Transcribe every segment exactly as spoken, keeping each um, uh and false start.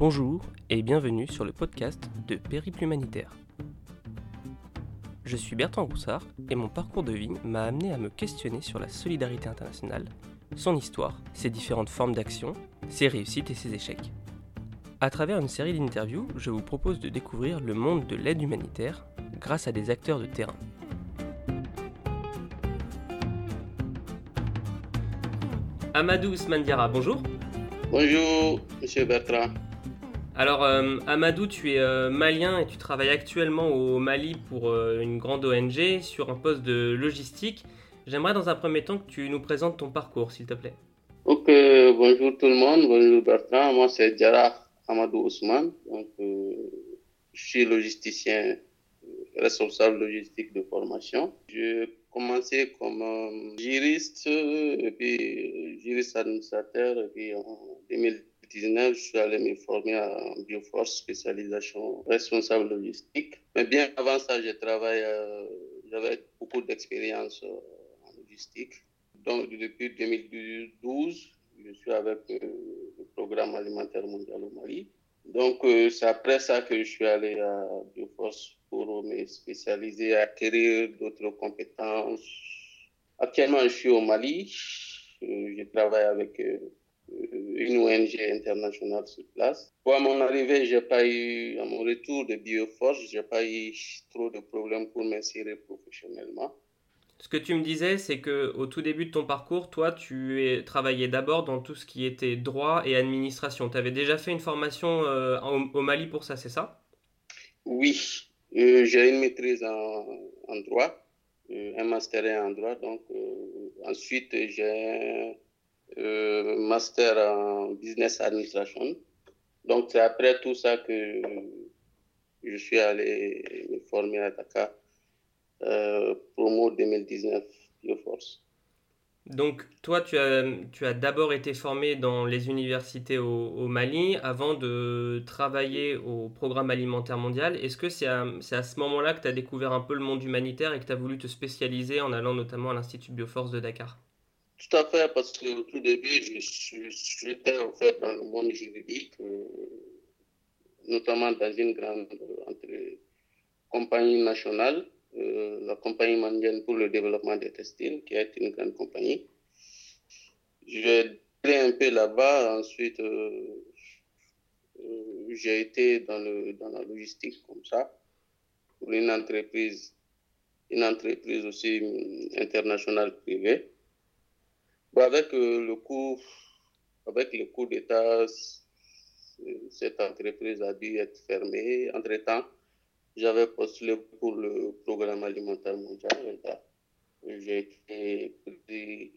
Bonjour et bienvenue sur le podcast de Périple Humanitaire. Je suis Bertrand Goussard et mon parcours de vie m'a amené à me questionner sur la solidarité internationale, son histoire, ses différentes formes d'action, ses réussites et ses échecs. À travers une série d'interviews, je vous propose de découvrir le monde de l'aide humanitaire grâce à des acteurs de terrain. Amadou Smandiara, bonjour. Bonjour, monsieur Bertrand. Alors, euh, Amadou, tu es euh, malien et tu travailles actuellement au Mali pour euh, une grande O N G sur un poste de logistique. J'aimerais dans un premier temps que tu nous présentes ton parcours, s'il te plaît. Ok, bonjour tout le monde, bonjour Bertrand. Moi, c'est Djara Amadou Ousmane. Donc, euh, je suis logisticien, responsable logistique de formation. Je commencé comme euh, juriste, et puis euh, juriste administrateur, et puis en deux mille dix-neuf, je suis allé me former en Bioforce, spécialisation responsable logistique. Mais bien avant ça, je travaille, euh, j'avais beaucoup d'expérience euh, en logistique. Donc depuis deux mille douze, je suis avec euh, le Programme alimentaire mondial au Mali. Donc euh, c'est après ça que je suis allé à Bioforce pour me spécialiser, acquérir d'autres compétences. Actuellement, je suis au Mali. Je travaille avec une O N G internationale sur place. Pour mon arrivée, j'ai pas eu, à mon retour de Bioforce, j'ai pas eu trop de problèmes pour m'insérer professionnellement. Ce que tu me disais, c'est qu'au tout début de ton parcours, toi, tu travaillais d'abord dans tout ce qui était droit et administration. Tu avais déjà fait une formation euh, au Mali pour ça, c'est ça ? Oui. Euh, j'ai une maîtrise en, en droit, euh, un master en droit. Donc, euh, ensuite, j'ai un euh, master en business administration. Donc, c'est après tout ça que je suis allé me former à Dakar, euh, promo deux mille dix-neuf, Bioforce. Donc, toi, tu as, tu as d'abord été formé dans les universités au, au Mali avant de travailler au Programme alimentaire mondial. Est-ce que c'est à, c'est à ce moment-là que tu as découvert un peu le monde humanitaire et que tu as voulu te spécialiser en allant notamment à l'Institut Bioforce de Dakar ? Tout à fait, parce qu'au tout début, j'étais en fait dans le monde juridique, notamment dans une grande entre, compagnie nationale. Euh, la compagnie mondiale pour le développement des textiles, qui est une grande compagnie. J'ai été un peu là-bas, ensuite euh, euh, j'ai été dans, le, dans la logistique comme ça, pour une entreprise, une entreprise aussi internationale privée. Bah, avec, euh, le coup, avec le coup d'État, cette entreprise a dû être fermée entre-temps. J'avais postulé pour le Programme alimentaire mondial. J'ai été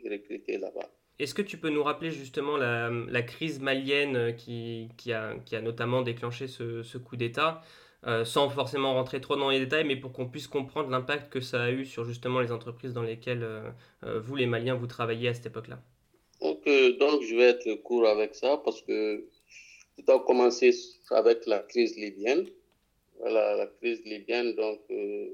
recruté là-bas. Est-ce que tu peux nous rappeler justement la, la crise malienne qui, qui, a, qui a notamment déclenché ce, ce coup d'État, euh, sans forcément rentrer trop dans les détails, mais pour qu'on puisse comprendre l'impact que ça a eu sur justement les entreprises dans lesquelles euh, vous, les Maliens, vous travaillez à cette époque-là ? Donc, euh, donc je vais être court avec ça parce que tout a commencé avec la crise libyenne. Voilà, la crise libyenne, donc, euh,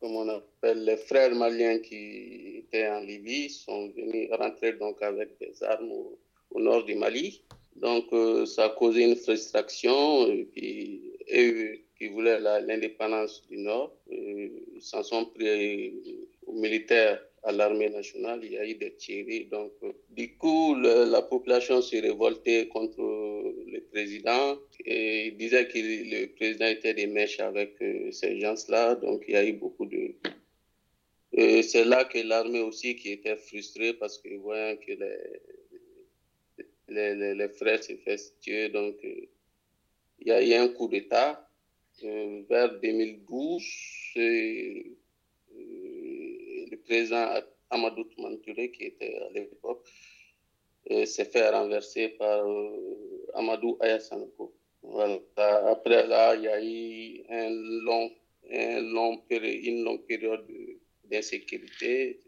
comme on appelle, les frères maliens qui étaient en Libye sont venus rentrer donc, avec des armes au, au nord du Mali. Donc, euh, ça a causé une frustration. Et puis, eux qui voulaient la, l'indépendance du nord euh, s'en sont pris aux militaires, à l'armée nationale. Il y a eu des tirs. Donc, euh, du coup, le, la population s'est révoltée contre le président. Et il disait que le président était des mèches avec euh, ces gens-là, donc il y a eu beaucoup de... Et c'est là que l'armée aussi qui était frustrée parce que voyant que les, les, les, les frères se faisaient tuer, donc euh, il y a eu un coup d'État. Euh, vers deux mille douze, et, euh, le président Amadou Toumani Touré, qui était à l'époque, euh, s'est fait renverser par euh, Amadou Ayassankou. Voilà. Après là, il y a eu un long, un long, une longue période d'insécurité.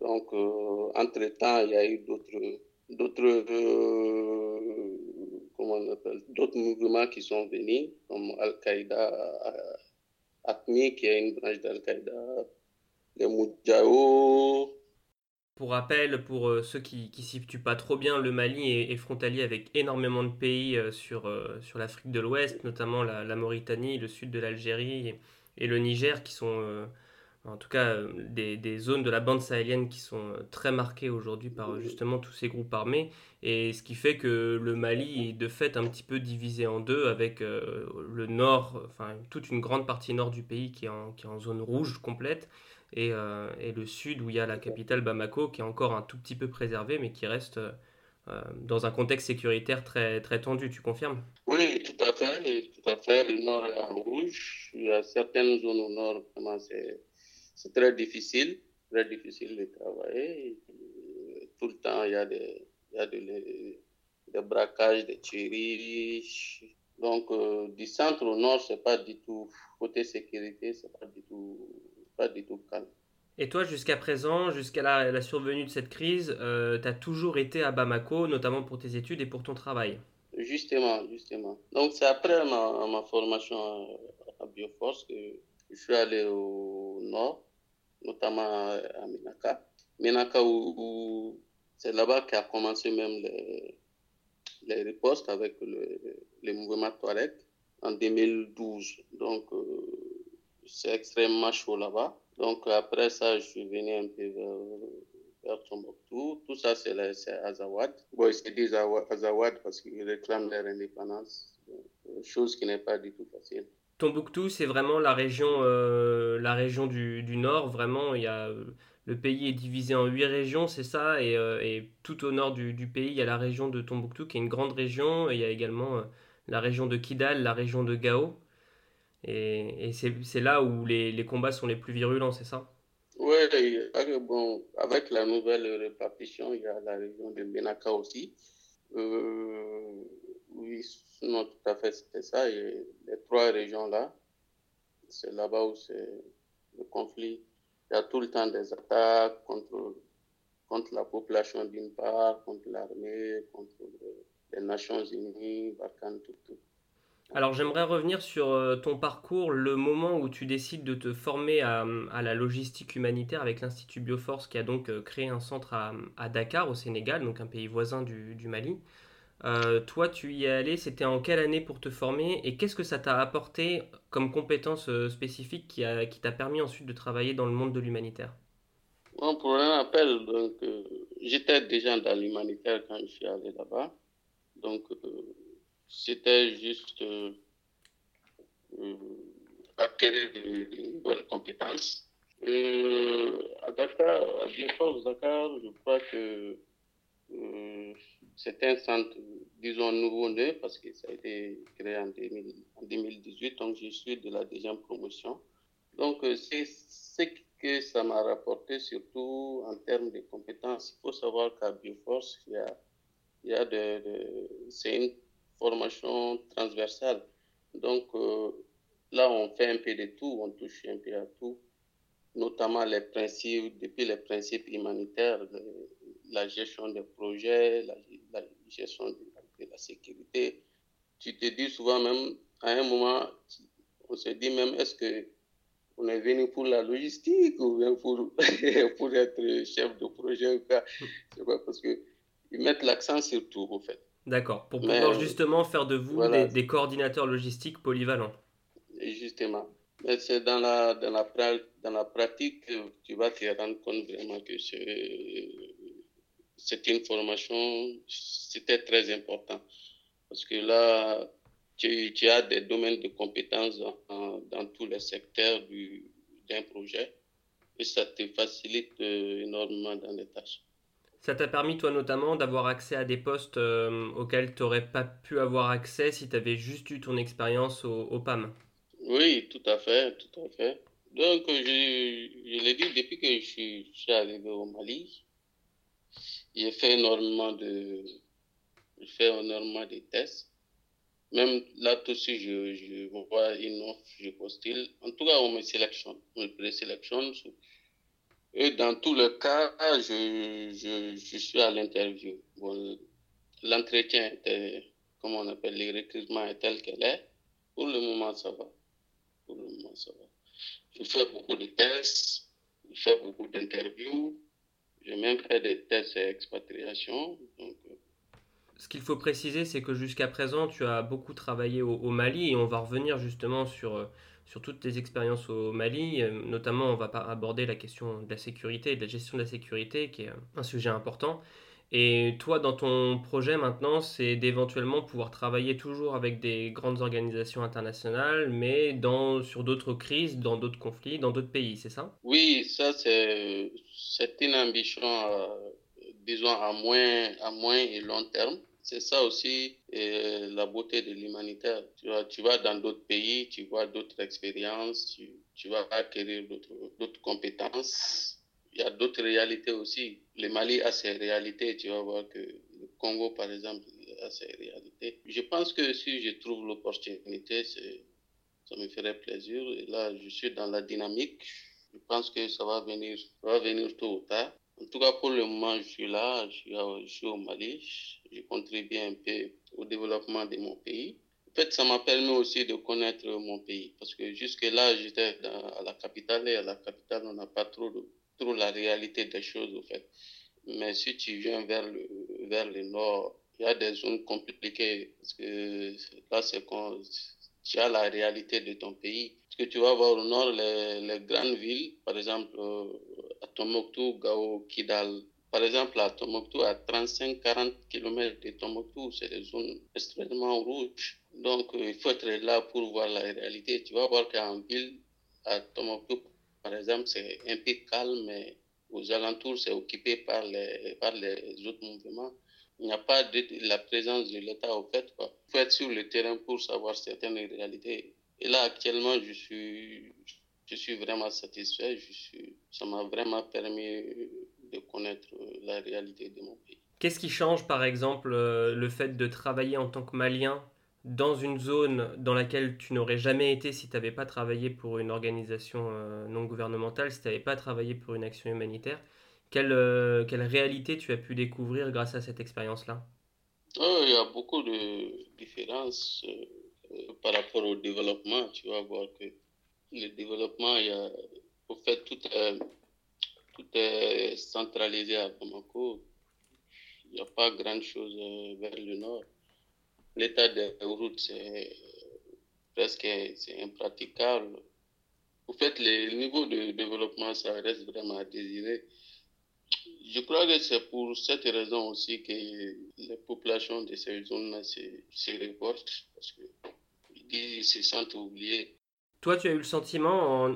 Donc, euh, entre-temps, il y a eu d'autres, d'autres, euh, comment on appelle, d'autres mouvements qui sont venus, comme Al-Qaïda, Akmi, qui est une branche d'Al-Qaïda, les Moudjahou, Pour rappel, pour euh, ceux qui ne situent pas trop bien, le Mali est, est frontalier avec énormément de pays euh, sur, euh, sur l'Afrique de l'Ouest, notamment la, la Mauritanie, le sud de l'Algérie et, et le Niger, qui sont euh, en tout cas euh, des, des zones de la bande sahélienne qui sont euh, très marquées aujourd'hui par justement tous ces groupes armés. Et ce qui fait que le Mali est de fait un petit peu divisé en deux, avec euh, le nord, enfin toute une grande partie nord du pays qui est en, qui est en zone rouge complète. Et, euh, et le sud où il y a la capitale Bamako qui est encore un tout petit peu préservée mais qui reste euh, dans un contexte sécuritaire très, très tendu, tu confirmes ? Oui, tout à fait, tout à fait. Le nord est en rouge, il y a certaines zones au nord, vraiment c'est, c'est très difficile, très difficile de travailler. Tout le temps il y a des, il y a des, des braquages, des tueries. Donc euh, du centre au nord, c'est pas du tout, côté sécurité, c'est pas du tout... pas du tout calme. Et toi, jusqu'à présent, jusqu'à la, la survenue de cette crise, euh, tu as toujours été à Bamako, notamment pour tes études et pour ton travail. Justement, justement. Donc, c'est après ma, ma formation à, à Bioforce que je suis allé au nord, notamment à Ménaka. Ménaka, où, où c'est là-bas qu'a commencé même les, les ripostes avec le, le mouvement Touareg en deux mille douze. Donc, euh, c'est extrêmement chaud là-bas. Donc après ça, je suis venu un peu vers, vers Tombouctou. Tout ça, c'est, la, c'est Azawad. Bon, ils se disent Azawad parce qu'ils réclament leur indépendance, chose qui n'est pas du tout facile. Tombouctou, c'est vraiment la région, euh, la région du, du nord. Vraiment, il y a, le pays est divisé en huit régions, c'est ça. Et, euh, et tout au nord du, du pays, il y a la région de Tombouctou, qui est une grande région. Et il y a également euh, la région de Kidal, la région de Gao. Et, et c'est, c'est là où les, les combats sont les plus virulents, c'est ça ? Oui, bon, avec la nouvelle répartition, il y a la région de Ménaka aussi. Euh, oui, non, tout à fait, c'est ça. Et les trois régions-là, c'est là-bas où c'est le conflit. Il y a tout le temps des attaques contre, contre la population d'une part, contre l'armée, contre les Nations Unies, Barkhane, tout, tout. Alors j'aimerais revenir sur ton parcours, le moment où tu décides de te former à, à la logistique humanitaire avec l'Institut Bioforce qui a donc créé un centre à, à Dakar au Sénégal, donc un pays voisin du, du Mali. Euh, toi tu y es allé, c'était en quelle année pour te former et qu'est-ce que ça t'a apporté comme compétence spécifique qui, a, qui t'a permis ensuite de travailler dans le monde de l'humanitaire ? Bon, pour un rappel, donc, euh, j'étais déjà dans l'humanitaire quand je suis allé là-bas, donc... Euh... C'était juste euh, euh, acquérir de bonnes compétences. Euh, à Dakar, à Bioforce Dakar, je crois que euh, c'était un centre, disons, nouveau-né, parce que ça a été créé en, deux mille dix-huit, donc je suis de la deuxième promotion. Donc, c'est ce que ça m'a rapporté, surtout en termes de compétences. Il faut savoir qu'à Bioforce, il y a, il y a de, de, c'est une formation transversale. Donc euh, là, on fait un peu de tout, on touche un peu à tout, notamment les principes, depuis les principes humanitaires, le, la gestion des projets, la, la gestion de, de la sécurité. Tu te dis souvent même, à un moment, on se dit même, est-ce qu'on est venu pour la logistique ou bien pour, pour être chef de projet ou quoi ? Je sais pas, parce qu'ils mettent l'accent sur tout, en fait. D'accord, pour pouvoir mais, justement faire de vous voilà, des, des coordinateurs logistiques polyvalents. Justement, mais c'est dans la, dans la, dans la pratique que tu vas te rendre compte vraiment que c'est, cette information, c'était très important. Parce que là, tu, tu as des domaines de compétences dans, dans tous les secteurs du, d'un projet et ça te facilite énormément dans les tâches. Ça t'a permis, toi notamment, d'avoir accès à des postes euh, auxquels tu n'aurais pas pu avoir accès si tu avais juste eu ton expérience au, au P A M. Oui, tout à fait, tout à fait. Donc, je, je l'ai dit, depuis que je suis, je suis arrivé au Mali, j'ai fait énormément de, j'ai fait énormément de tests. Même là, tout de suite, je, je vois une offre, je postule. En tout cas, on me sélectionne, on me présélectionne. Et dans tous les cas, je, je, je suis à l'interview. Bon, l'entretien était, comment on appelle, le recrutement est tel qu'elle est. Pour le moment, ça va. Pour le moment, ça va. Je fais beaucoup de tests, je fais beaucoup d'interviews, J'ai même fait des tests et expatriations. Donc... Ce qu'il faut préciser, c'est que jusqu'à présent, tu as beaucoup travaillé au, au Mali, et on va revenir justement sur, sur toutes tes expériences au Mali. Notamment, on va aborder la question de la sécurité et de la gestion de la sécurité, qui est un sujet important. Et toi, dans ton projet maintenant, c'est d'éventuellement pouvoir travailler toujours avec des grandes organisations internationales, mais dans, sur d'autres crises, dans d'autres conflits, dans d'autres pays, c'est ça? Oui, ça, c'est, c'est une ambition, euh, disons, à moins, à moins et long terme. C'est ça aussi euh, la beauté de l'humanitaire. Tu vois, tu vas dans d'autres pays, tu vois d'autres expériences, tu, tu vas acquérir d'autres, d'autres compétences. Il y a d'autres réalités aussi. Le Mali a ses réalités, tu vas voir que le Congo, par exemple, a ses réalités. Je pense que si je trouve l'opportunité, c'est, ça me ferait plaisir. Et là, je suis dans la dynamique. Je pense que ça va venir, ça va venir tôt ou tard. En tout cas, pour le moment, je suis là, je suis, à, je suis au Mali. Je contribue un peu au développement de mon pays. En fait, ça m'a permis aussi de connaître mon pays. Parce que jusque-là, j'étais dans, à la capitale, et à la capitale, on n'a pas trop de... Trop la réalité des choses, en fait. Mais si tu viens vers le, vers le nord, il y a des zones compliquées, parce que là, c'est quand tu as la réalité de ton pays. Parce que tu vas voir au nord les, les grandes villes, par exemple, euh, à Tombouctou, Gao, Kidal. Par exemple, à Tombouctou, à trente-cinq à quarante kilomètres de Tombouctou, c'est des zones extrêmement rouges. Donc, euh, il faut être là pour voir la réalité. Tu vas voir qu'en ville, à Tombouctou, par exemple, c'est un peu calme, mais aux alentours, c'est occupé par les, par les autres mouvements. Il n'y a pas de, la présence de l'État au fait, quoi. Il faut être sur le terrain pour savoir certaines réalités. Et là, actuellement, je suis, je suis vraiment satisfait. Je suis, ça m'a vraiment permis de connaître la réalité de mon pays. Qu'est-ce qui change, par exemple, le fait de travailler en tant que Malien dans une zone dans laquelle tu n'aurais jamais été si tu n'avais pas travaillé pour une organisation non gouvernementale, si tu n'avais pas travaillé pour une action humanitaire? Quelle, quelle réalité tu as pu découvrir grâce à cette expérience-là? Oh, il y a beaucoup de différences euh, par rapport au développement. Tu vas voir que le développement, il y a, au fait, tout est, tout est centralisé à Bamako. Il n'y a pas grand-chose vers le nord. L'état des routes, c'est presque c'est impraticable. En fait, le niveau de développement, ça reste vraiment à désirer. Je crois que c'est pour cette raison aussi que les populations de ces zones-là se, se révoltent, parce qu'ils se sentent oubliés. Toi, tu as eu le sentiment, en,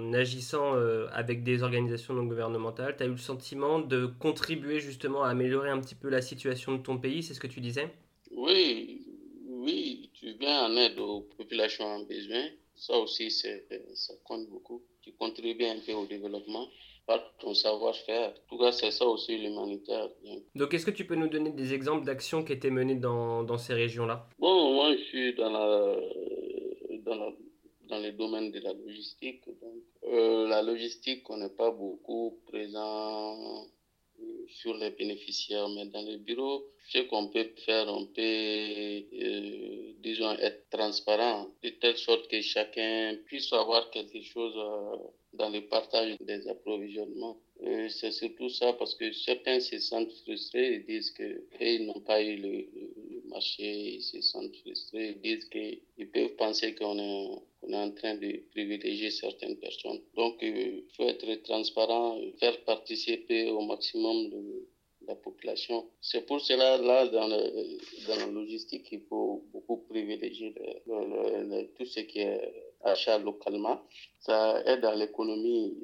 en agissant avec des organisations non gouvernementales, tu as eu le sentiment de contribuer justement à améliorer un petit peu la situation de ton pays, c'est ce que tu disais ? Oui, oui, tu viens en aide aux populations en besoin. Ça aussi, c'est, ça compte beaucoup. Tu contribues un peu au développement par ton savoir-faire. En tout cas, c'est ça aussi l'humanitaire. Donc, est-ce que tu peux nous donner des exemples d'actions qui étaient menées dans, dans ces régions-là? Bon, moi, je suis dans, la, dans, la, dans le domaine de la logistique. Donc, euh, la logistique, on n'est pas beaucoup présent sur les bénéficiaires, mais dans les bureaux, ce qu'on peut faire, on peut, euh, disons, être transparent, de telle sorte que chacun puisse avoir quelque chose euh, dans le partage des approvisionnements. Et c'est surtout ça, parce que certains se sentent frustrés, ils disent qu'ils n'ont pas eu le, le marché, ils se sentent frustrés, ils disent qu'ils peuvent penser qu'on est, qu'on est en train de privilégier certaines personnes. Donc, il faut être transparent, faire participer au maximum de la population. C'est pour cela, là, dans, le, dans la logistique, il faut beaucoup privilégier le, le, le, tout ce qui est achat localement. Ça aide à l'économie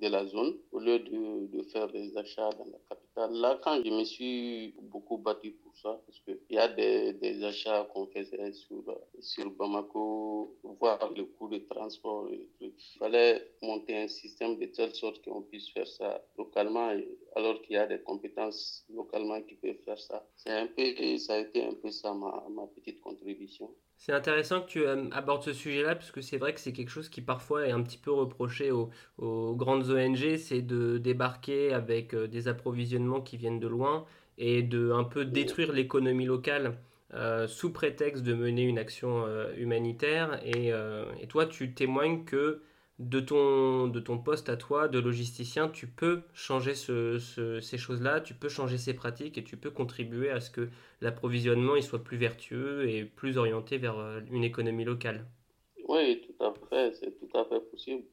de la zone, au lieu de, de faire des achats dans la capitale. Là, quand je me suis beaucoup battu pour ça, parce qu'il y a des, des achats qu'on faisait sur, sur Bamako, voir le coût de transport et tout. Il fallait monter un système de telle sorte qu'on puisse faire ça localement, alors qu'il y a des compétences localement qui peuvent faire ça. C'est un peu, ça a été un peu ça ma, ma petite contribution. C'est intéressant que tu abordes ce sujet-là, parce que c'est vrai que c'est quelque chose qui parfois est un petit peu reproché aux, aux grandes O N G, c'est de débarquer avec des approvisionnements qui viennent de loin et de un peu détruire l'économie locale euh, sous prétexte de mener une action euh, humanitaire. Et, euh, et toi, tu témoignes que de ton, de ton poste à toi, de logisticien, tu peux changer ce, ce, ces choses-là, tu peux changer ces pratiques et tu peux contribuer à ce que l'approvisionnement il soit plus vertueux et plus orienté vers une économie locale. Oui, tout à fait, c'est tout à fait possible.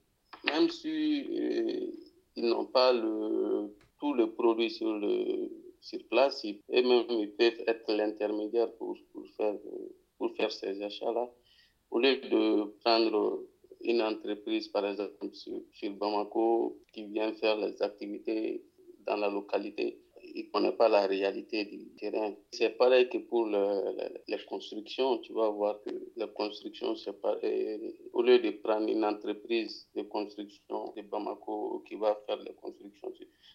Même si euh, ils n'ont pas le, tout le produit sur, le, sur place, ils, et même ils peuvent être l'intermédiaire pour, pour, faire, pour faire ces achats-là. Au lieu de prendre une entreprise, par exemple, sur, sur Bamako, qui vient faire les activités dans la localité, il ne connaît pas la réalité du terrain. C'est pareil que pour le, le, les constructions. Tu vas voir que la construction, c'est pareil. Au lieu de prendre une entreprise de construction de Bamako qui va faire les constructions,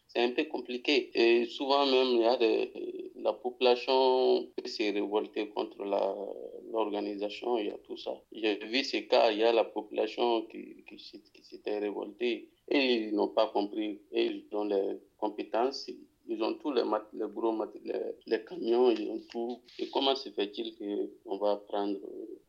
c'est un peu compliqué. Et souvent même, il y a des, la population qui s'est révoltée contre la, l'organisation. Il y a tout ça. J'ai vu ces cas, il y a la population qui, qui, qui s'était révoltée. Et ils n'ont pas compris. Et ils ont les compétences. Ils ont tous les, mat- les gros mat- les, les camions, ils ont tout. Et comment se fait-il qu'on va prendre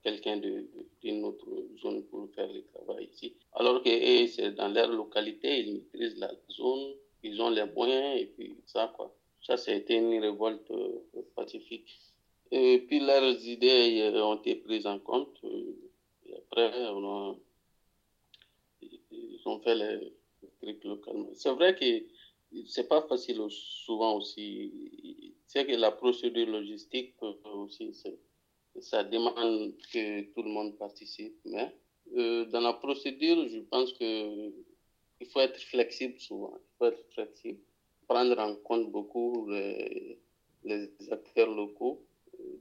quelqu'un de, de, d'une autre zone pour faire le travail ici? Alors que c'est dans leur localité, ils maîtrisent la zone, ils ont les moyens, et puis ça, quoi. Ça, c'était une révolte euh, pacifique. Et puis leurs idées euh, ont été prises en compte. Et après, on a, ils ont fait les trucs localement. C'est vrai que c'est pas facile souvent aussi. C'est que la procédure logistique aussi, c'est, ça demande que tout le monde participe. Mais euh, dans la procédure, je pense que il faut être flexible souvent. Il faut être flexible, prendre en compte beaucoup les, les acteurs locaux,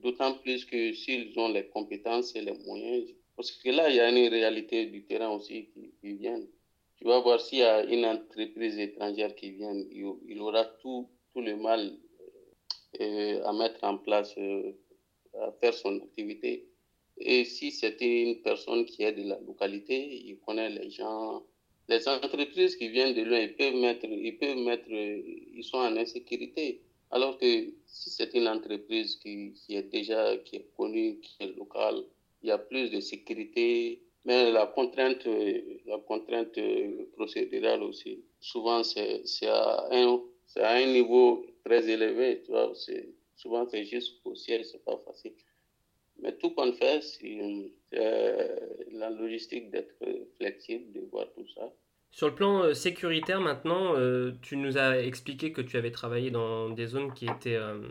d'autant plus que s'ils ont les compétences et les moyens. Parce que là, il y a une réalité du terrain aussi qui, qui vient. Tu vas voir s'il y a une entreprise étrangère qui vient, il aura tout, tout le mal euh, à mettre en place, euh, à faire son activité. Et si c'était une personne qui est de la localité, il connaît les gens. Les entreprises qui viennent de loin, ils peuvent mettre, ils peuvent mettre, ils sont en insécurité. Alors que si c'est une entreprise qui, qui est déjà, qui est connue, qui est locale, il y a plus de sécurité. Mais la contrainte, la contrainte procédurale aussi, souvent c'est, c'est, à un, c'est à un niveau très élevé. Tu vois, c'est, souvent c'est juste au ciel, c'est pas facile. Mais tout qu'on fait, c'est, c'est la logistique d'être flexible, de voir tout ça. Sur le plan sécuritaire maintenant, euh, tu nous as expliqué que tu avais travaillé dans des zones qui étaient, euh,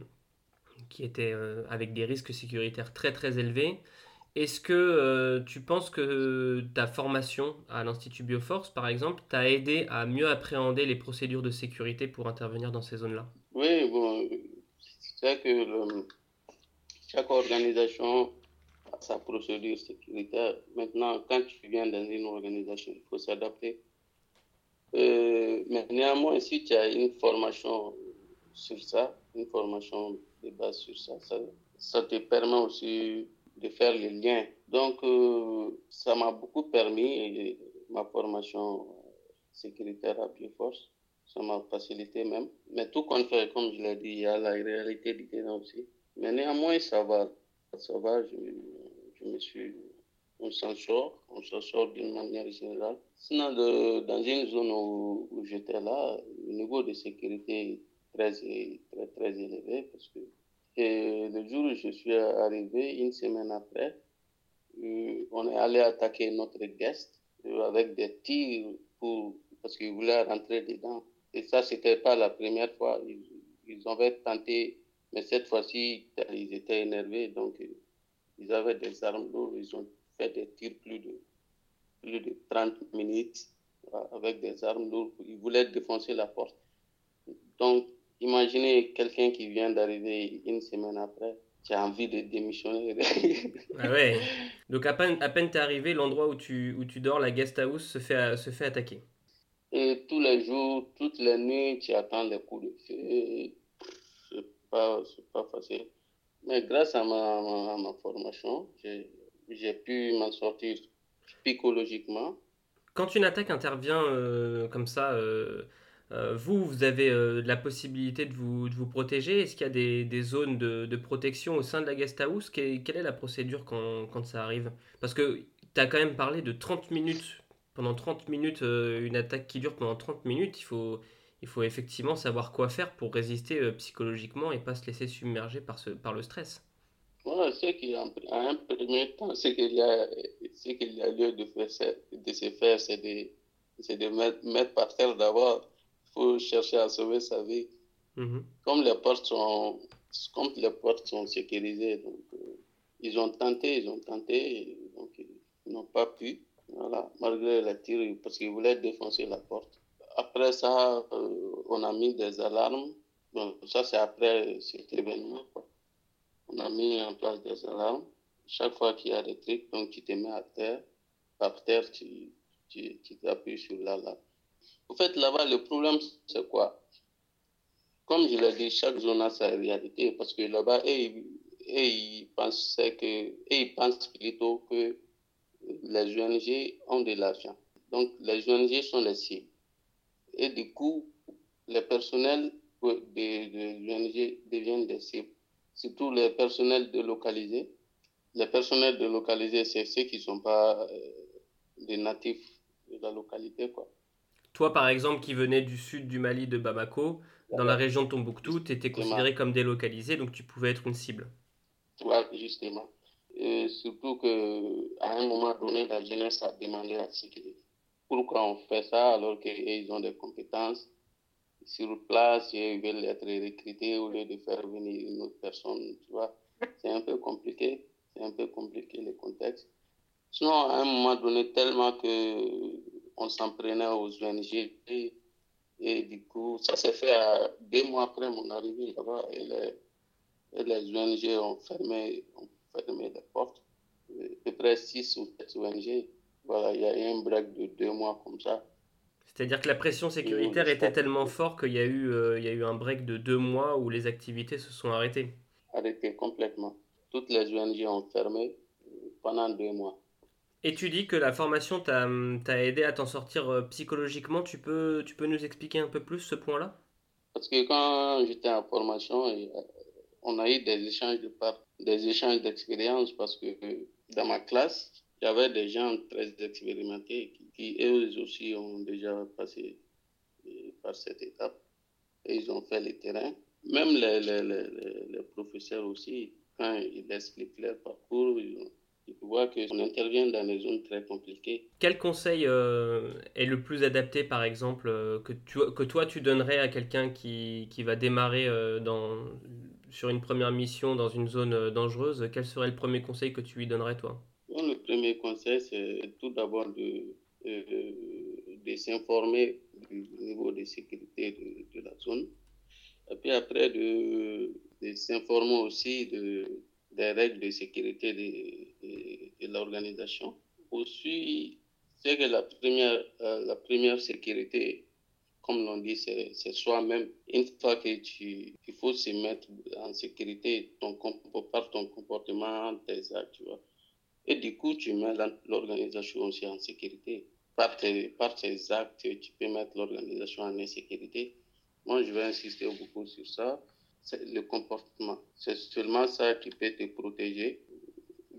qui étaient euh, avec des risques sécuritaires très très élevés. Est-ce que euh, tu penses que ta formation à l'Institut Bioforce, par exemple, t'a aidé à mieux appréhender les procédures de sécurité pour intervenir dans ces zones-là? Oui, bon, c'est que le, chaque organisation a sa procédure sécuritaire. Maintenant, quand tu viens dans une organisation, il faut s'adapter. Euh, mais néanmoins, si tu as une formation sur ça, une formation de base sur ça, ça, ça te permet aussi de faire les liens. Donc, euh, ça m'a beaucoup permis, et ma formation sécuritaire à Bioforce, ça m'a facilité même. Mais tout compte fait, comme je l'ai dit, il y a la réalité du terrain aussi. Mais néanmoins, ça va. Ça va, je, je me suis... On s'en sort, on s'en sort d'une manière générale. Sinon, de, dans une zone où, où j'étais là, le niveau de sécurité est très, très, très élevé parce que et le jour où je suis arrivé, une semaine après, euh, on est allé attaquer notre guest euh, avec des tirs pour, parce qu'ils voulaient rentrer dedans. Et ça, c'était pas la première fois. Ils, ils avaient tenté, mais cette fois-ci, ils étaient énervés. Donc, euh, ils avaient des armes lourdes. Ils ont fait des tirs plus de, plus de trente minutes avec des armes lourdes. Ils voulaient défoncer la porte. Donc, imaginez quelqu'un qui vient d'arriver une semaine après, tu as envie de démissionner. Ah ouais. Donc à peine, à peine t'es arrivé, l'endroit où tu, où tu dors, la guest house, se fait, se fait attaquer. Et tous les jours, toutes les nuits, tu attends des coups de feu. C'est pas, c'est pas facile. Mais grâce à ma, ma, ma formation, j'ai, j'ai pu m'en sortir psychologiquement. Quand une attaque intervient euh, comme ça, euh... Vous, vous avez euh, la possibilité de vous, de vous protéger. Est-ce qu'il y a des, des zones de, de protection au sein de la guest house? Quelle est la procédure quand, quand ça arrive? Parce que tu as quand même parlé de trente minutes pendant trente minutes, euh, une attaque qui dure pendant trente minutes, il faut, il faut effectivement savoir quoi faire pour résister euh, psychologiquement et pas se laisser submerger par, ce, par le stress. Voilà, ce qui en un premier temps, ce qu'il y a, ce qu'il y a lieu de, faire, de se faire, c'est de, c'est de mettre, mettre par terre d'abord. Il faut chercher à sauver sa vie. Mmh. Comme les portes sont, comme les portes sont sécurisées, donc euh, ils ont tenté, ils ont tenté, donc ils n'ont pas pu. Voilà, malgré les tirs, parce qu'ils voulaient défoncer la porte. Après ça, euh, on a mis des alarmes. Bon, ça c'est après cet événement, quoi. On a mis en place des alarmes. Chaque fois qu'il y a des trucs, donc tu te mets à terre, par terre, tu, tu, tu t'appuies sur l'alarme. En fait, là-bas, le problème, c'est quoi? Comme je l'ai dit, chaque zone a sa réalité, parce que là-bas, et, et ils pensaient que, et ils pensent plutôt que les O N G ont de l'argent. Donc, les O N G sont les cibles. Et du coup, les personnels des de O N G deviennent des cibles. Surtout les personnels délocalisés. Les personnels délocalisés, c'est ceux qui ne sont pas euh, des natifs de la localité, quoi. Toi, par exemple, qui venais du sud du Mali, de Bamako, ouais, dans la région de Tombouctou, tu étais considéré comme délocalisé, donc tu pouvais être une cible. Oui, justement. Et surtout qu'à un moment donné, la jeunesse a demandé à ce que pourquoi on fait ça alors qu'ils ont des compétences sur place et ils veulent être recrutés au lieu de faire venir une autre personne, tu vois. C'est un peu compliqué, c'est un peu compliqué le contexte. Sinon, à un moment donné, tellement qu'on s'en prenait aux O N G et, et du coup, ça s'est fait à, deux mois après mon arrivée là-bas et les, et les O N G ont fermé, ont fermé les portes, de près six ou sept O N G. Voilà, il y a eu un break de deux mois comme ça. C'est-à-dire que la pression sécuritaire était tellement forte qu'il y a eu, euh, il y a eu un break de deux mois où les activités se sont arrêtées. Arrêtées complètement. Toutes les O N G ont fermé pendant deux mois. Et tu dis que la formation t'a, t'a aidé à t'en sortir psychologiquement. Tu peux, tu peux nous expliquer un peu plus ce point-là ? Parce que quand j'étais en formation, on a eu des échanges de par, des échanges d'expériences parce que dans ma classe, il y avait des gens très expérimentés qui, qui eux aussi ont déjà passé par cette étape et ils ont fait le terrain. Même les, les, les, les professeurs aussi, quand ils expliquent leur parcours, tu vois qu'on intervient dans des zones très compliquées. Quel conseil euh, est le plus adapté, par exemple, que, tu, que toi tu donnerais à quelqu'un qui, qui va démarrer euh, dans, sur une première mission dans une zone dangereuse? Quel serait le premier conseil que tu lui donnerais, toi? Le premier conseil, c'est tout d'abord de, de, de s'informer du niveau de sécurité de, de la zone. Et puis après, de, de s'informer aussi de, des règles de sécurité de, de, de l'organisation. Aussi, c'est que la première, la première sécurité, comme l'on dit, c'est, c'est soi-même. Une fois que tu, il faut se mettre en sécurité ton, par ton comportement, tes actes, tu vois. Et du coup, tu mets l'organisation aussi en sécurité. Par tes, par tes actes, tu peux mettre l'organisation en insécurité. Moi, je vais insister beaucoup sur ça. C'est le comportement. C'est seulement ça qui peut te protéger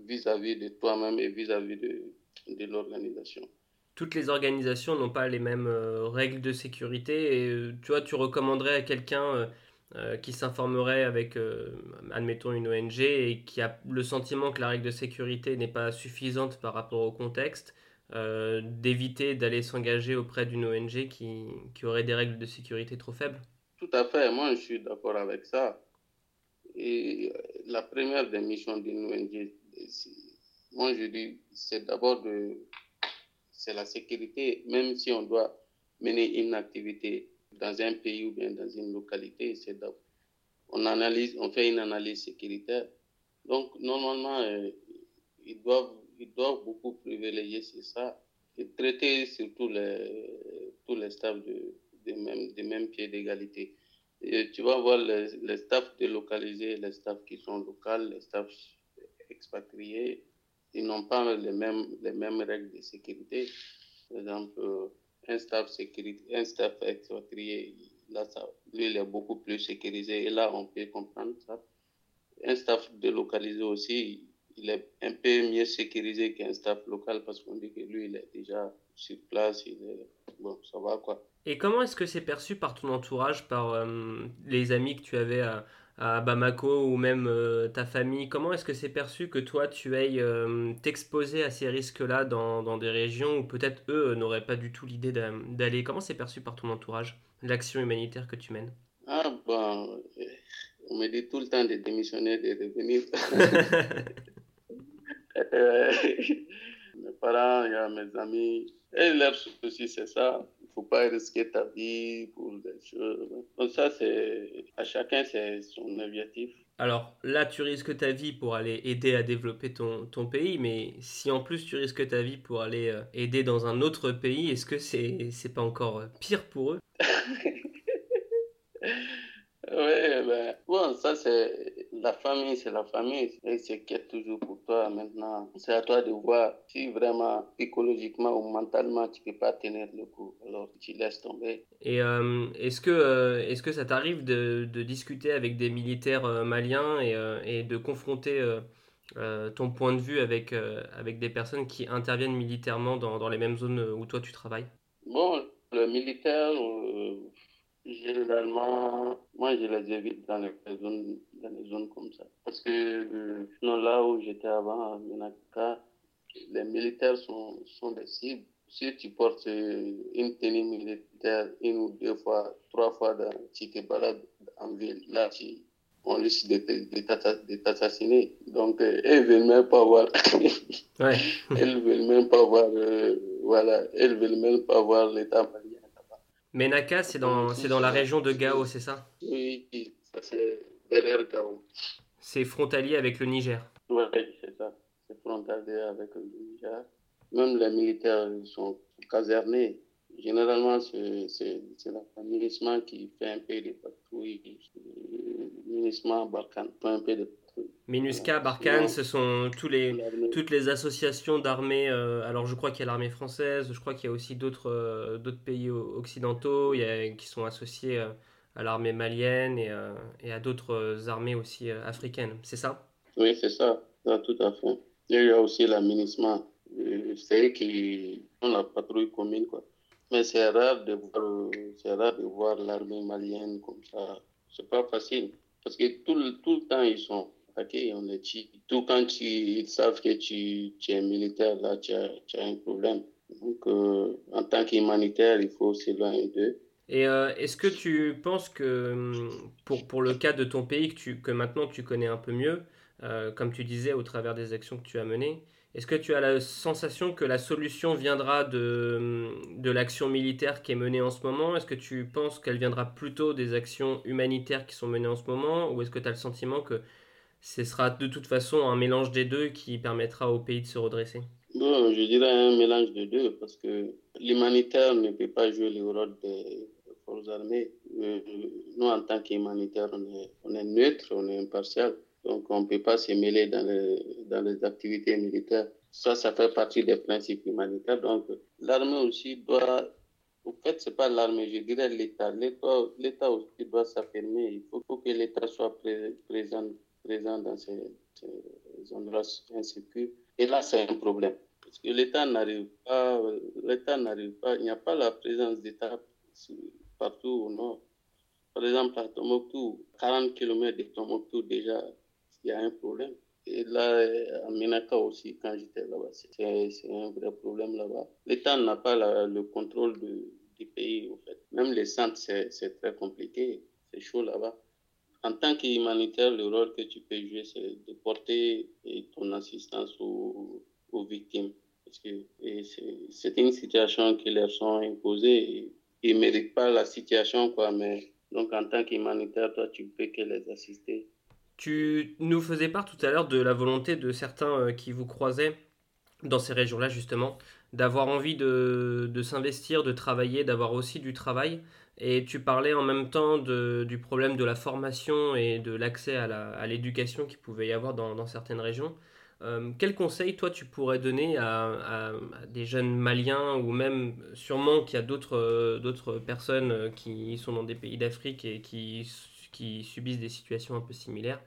vis-à-vis de toi-même et vis-à-vis de, de l'organisation. Toutes les organisations n'ont pas les mêmes règles de sécurité. Et tu vois, tu recommanderais à quelqu'un Euh, qui s'informerait avec, euh, admettons, une O N G et qui a le sentiment que la règle de sécurité n'est pas suffisante par rapport au contexte, euh, d'éviter d'aller s'engager auprès d'une O N G qui, qui aurait des règles de sécurité trop faibles? Tout à fait, moi je suis d'accord avec ça. Et la première des missions d'une O N G, moi je dis, c'est d'abord de, c'est la sécurité, même si on doit mener une activité dans un pays ou bien dans une localité, c'est on analyse, on fait une analyse sécuritaire. Donc normalement, euh, ils doivent, ils doivent beaucoup privilégier c'est ça et traiter surtout les, tous les staffs de, de même, de même pied d'égalité. Et tu vas voir les, les staffs délocalisés, les staffs qui sont locaux, les staffs expatriés, ils n'ont pas les mêmes, les mêmes règles de sécurité. Par exemple, euh, un staff sécurité, un staff expatrié, là, ça, lui, il est beaucoup plus sécurisé et là, on peut comprendre ça. Un staff délocalisé aussi, il est un peu mieux sécurisé qu'un staff local parce qu'on dit que lui, il est déjà sur place, il est... bon, ça va quoi. Et comment est-ce que c'est perçu par ton entourage, par euh, les amis que tu avais à, à Bamako ou même euh, ta famille? Comment est-ce que c'est perçu que toi, tu ailles euh, t'exposer à ces risques-là dans, dans des régions où peut-être eux n'auraient pas du tout l'idée d'aller? Comment c'est perçu par ton entourage, l'action humanitaire que tu mènes? Ah ben, on me dit tout le temps de démissionner, de revenir. Euh, mes parents, il y a mes amis, et leur souci c'est ça, il ne faut pas risquer ta vie pour des choses. Donc ça, c'est, à chacun c'est son objectif. Alors là, tu risques ta vie pour aller aider à développer ton, ton pays, mais si en plus tu risques ta vie pour aller aider dans un autre pays, est-ce que c'est, c'est pas encore pire pour eux? Ouais, ben, bon, ça c'est la famille, c'est la famille, elle s'inquiète toujours pour toi. Maintenant, c'est à toi de voir si vraiment psychologiquement ou mentalement tu peux pas tenir le coup, alors tu laisses tomber. Et euh, est-ce que euh, est-ce que ça t'arrive de, de discuter avec des militaires euh, maliens et, euh, et de confronter euh, euh, ton point de vue avec euh, avec des personnes qui interviennent militairement dans dans les mêmes zones où toi tu travailles? Bon, le militaire. Euh, Généralement, moi je les évite dans les zones, dans les zones comme ça. Parce que euh, non, là où j'étais avant, à Ménaka, les militaires sont, sont des cibles. Si tu portes une tenue militaire une ou deux fois, trois fois, dans, tu te balades en ville, là tu, on risque de, de, de t'assassiner. Donc euh, ils veulent même pas voir. Ouais. Ils veulent même pas voir, euh, voilà, ils veulent même pas voir l'État. Ménaka, c'est dans, c'est dans la région de Gao, c'est ça? Oui, ça c'est derrière Gao. C'est frontalier avec le Niger. Oui, c'est ça. C'est frontalier avec le Niger. Même les militaires sont casernés. Généralement, c'est, c'est, c'est la MINUSMA qui fait un peu de patrouilles. MINUSMA, Barkhane, fait un peu de patrouilles. MINUSCA, Barkhane, ce sont tous les, toutes les associations d'armées. Euh, alors, je crois qu'il y a l'armée française, je crois qu'il y a aussi d'autres, euh, d'autres pays occidentaux il y a, qui sont associés euh, à l'armée malienne et, euh, et à d'autres armées aussi euh, africaines. C'est ça? Oui, c'est ça. Ah, tout à fait. Et il y a aussi la MINUSMA. C'est eux qui font la patrouille commune, quoi. Mais c'est rare de voir, c'est rare de voir l'armée malienne comme ça. C'est pas facile. Parce que tout le, tout le temps, ils sont attaqués, on les tue. Tout quand tu, ils savent que tu, tu es militaire, là, tu as, tu as un problème. Donc, euh, en tant qu'humanitaire, il faut s'éloigner d'eux. Et euh, est-ce que tu penses que, pour, pour le cas de ton pays, que, tu, que maintenant tu connais un peu mieux, euh, comme tu disais, au travers des actions que tu as menées, est-ce que tu as la sensation que la solution viendra de, de l'action militaire qui est menée en ce moment? Est-ce que tu penses qu'elle viendra plutôt des actions humanitaires qui sont menées en ce moment? Ou est-ce que tu as le sentiment que ce sera de toute façon un mélange des deux qui permettra au pays de se redresser? Bon, je dirais un mélange des deux parce que l'humanitaire ne peut pas jouer le rôle des forces armées. Nous, en tant qu'humanitaires, on est, on est neutre, on est impartial. Donc, on ne peut pas se mêler dans les, dans les activités militaires. Ça, ça fait partie des principes humanitaires. Donc, l'armée aussi doit... En fait, ce n'est pas l'armée, je dirais l'État. L'État, l'État aussi doit s'affirmer. Il faut, faut que l'État soit pré- présent, présent dans ces, ces endroits insécurs. Et là, c'est un problème. Parce que l'État n'arrive pas... L'État n'arrive pas... Il n'y a pas la présence d'État partout au nord. Par exemple, à Tombouctou, quarante kilomètres de Tombouctou déjà... Il y a un problème. Et là, à Ménaka aussi, quand j'étais là-bas, c'est, c'est un vrai problème là-bas. L'État n'a pas la, le contrôle de, du pays, en fait. Même les centres, c'est, c'est très compliqué. C'est chaud là-bas. En tant qu'humanitaire, le rôle que tu peux jouer, c'est de porter ton assistance aux, aux victimes. Parce que et c'est, c'est une situation qui leur sont imposées. Ils ne méritent pas la situation, quoi. Mais donc, en tant qu'humanitaire, toi, tu peux que les assister. Tu nous faisais part tout à l'heure de la volonté de certains qui vous croisaient dans ces régions-là, justement, d'avoir envie de, de s'investir, de travailler, d'avoir aussi du travail. Et tu parlais en même temps de, du problème de la formation et de l'accès à, la, à l'éducation qu'il pouvait y avoir dans, dans certaines régions. Euh, quel conseil, toi, tu pourrais donner à, à, à des jeunes Maliens ou même sûrement qu'il y a d'autres, d'autres personnes qui sont dans des pays d'Afrique et qui... qui subissent des situations un peu similaires.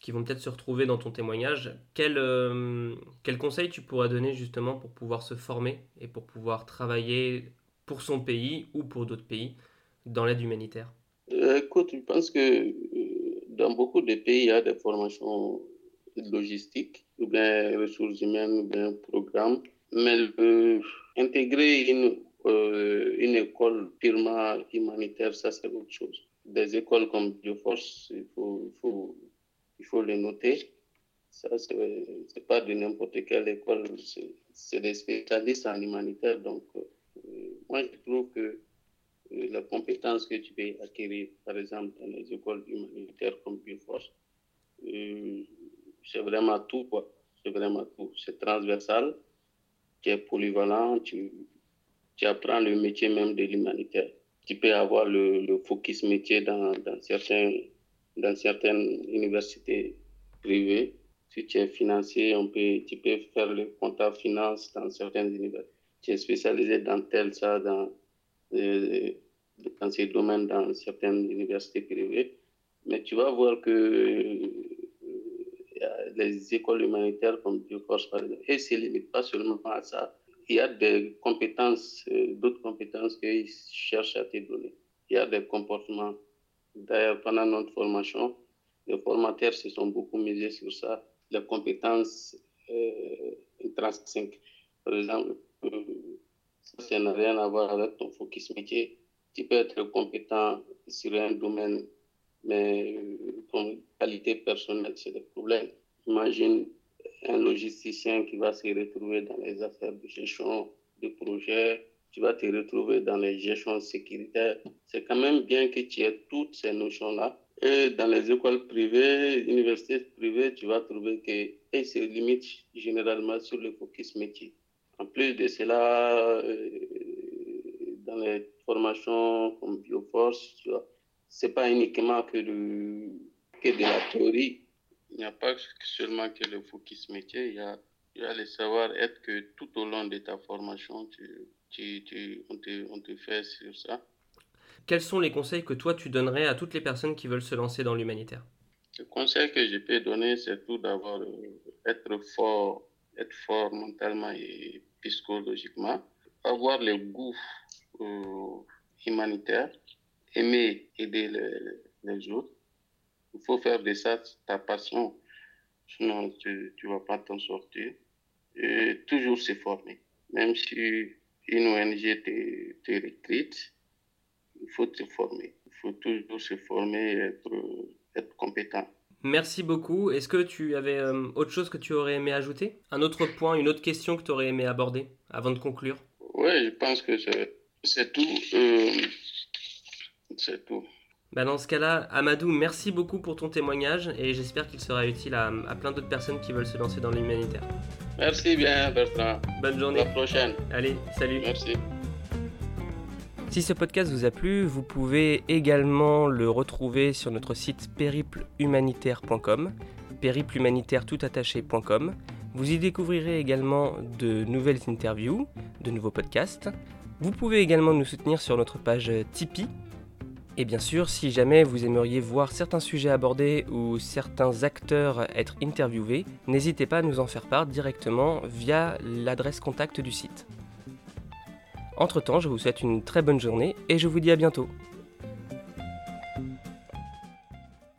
qui vont peut-être se retrouver dans ton témoignage. Quel, euh, quel conseil tu pourras donner justement pour pouvoir se former et pour pouvoir travailler pour son pays ou pour d'autres pays dans l'aide humanitaire? Écoute, je pense que dans beaucoup de pays, il y a des formations logistiques, ou bien ressources humaines, ou bien programmes. Mais euh, intégrer une, euh, une école purement humanitaire, ça c'est autre chose. Des écoles comme Bioforce, il faut, il faut, il faut les noter. Ça, c'est, c'est pas de n'importe quelle école, c'est, c'est des spécialistes en humanitaire. Donc, euh, moi, je trouve que la compétence que tu peux acquérir, par exemple, dans les écoles humanitaires comme Bioforce, euh, c'est vraiment tout, quoi. C'est vraiment tout. C'est transversal, tu es polyvalent, tu, tu apprends le métier même de l'humanitaire. Tu peux avoir le, le focus métier dans, dans, certains, dans certaines universités privées. Si tu es financier, on peut, tu peux faire le comptable finance dans certaines universités. Tu es spécialisé dans tel, ça, dans... dans ces domaines, dans certaines universités privées, mais tu vas voir que euh, les écoles humanitaires comme Bioforce, par exemple, et ne se limitent pas seulement à ça. Il y a des compétences, euh, d'autres compétences qu'ils cherchent à te donner. Il y a des comportements. D'ailleurs, pendant notre formation, les formateurs se sont beaucoup misés sur ça, les compétences euh, intrinsèques. Par exemple, euh, ça n'a rien à voir avec ton focus métier. Tu peux être compétent sur un domaine, mais ton qualité personnelle, c'est le problème. Imagine un logisticien qui va se retrouver dans les affaires de gestion de projet, tu vas te retrouver dans les gestions sécuritaires. C'est quand même bien que tu aies toutes ces notions-là. Et dans les écoles privées, universités privées, tu vas trouver que se limite généralement sur le focus métier. En plus de cela, dans les formations comme Bioforce, tu vois, c'est pas uniquement que de, que de la théorie. Il n'y a pas seulement que le focus métier, il y a, il y a le savoir-être que tout au long de ta formation, tu, tu, tu, on, te, on te fait sur ça. Quels sont les conseils que toi tu donnerais à toutes les personnes qui veulent se lancer dans l'humanitaire? Le conseil que je peux donner, c'est tout d'abord être fort, être fort mentalement et psychologiquement, avoir le goût euh, humanitaire, aimer aider le, les autres. Il faut faire de ça ta passion, sinon tu ne vas pas t'en sortir. Et toujours se former. Même si une O N G te, te recrute, il faut te former. Il faut toujours se former et être, être compétent. Merci beaucoup. Est-ce que tu avais euh, autre chose que tu aurais aimé ajouter? Un autre point, une autre question que tu aurais aimé aborder avant de conclure? Oui, je pense que c'est, c'est tout. Euh, c'est tout. Bah dans ce cas-là, Amadou, merci beaucoup pour ton témoignage et j'espère qu'il sera utile à, à plein d'autres personnes qui veulent se lancer dans l'humanitaire. Merci bien, Bertrand. Bonne journée. À la prochaine. Allez, salut. Merci. Si ce podcast vous a plu, vous pouvez également le retrouver sur notre site périple humanitaire point com, périple humanitaire tout attaché point com. Vous y découvrirez également de nouvelles interviews, de nouveaux podcasts. Vous pouvez également nous soutenir sur notre page Tipeee. Et bien sûr, si jamais vous aimeriez voir certains sujets abordés ou certains acteurs être interviewés, n'hésitez pas à nous en faire part directement via l'adresse contact du site. Entre-temps, je vous souhaite une très bonne journée et je vous dis à bientôt.